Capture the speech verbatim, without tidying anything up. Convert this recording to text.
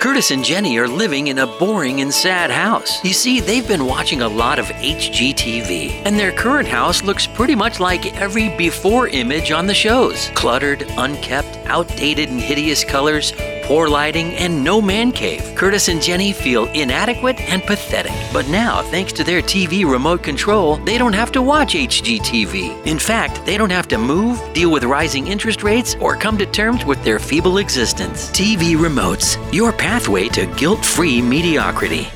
Curtis and Jenny are living in a boring and sad house. You see, they've been watching a lot of H G T V, and their current house looks pretty much like every before image on the shows. Cluttered, unkept, outdated and hideous colors, poor lighting, and no man cave. Curtis and Jenny feel inadequate and pathetic. But now, thanks to their T V remote control, they don't have to watch H G T V. In fact, they don't have to move, deal with rising interest rates, or come to terms with their feeble existence. T V Remotes, your pathway to guilt-free mediocrity.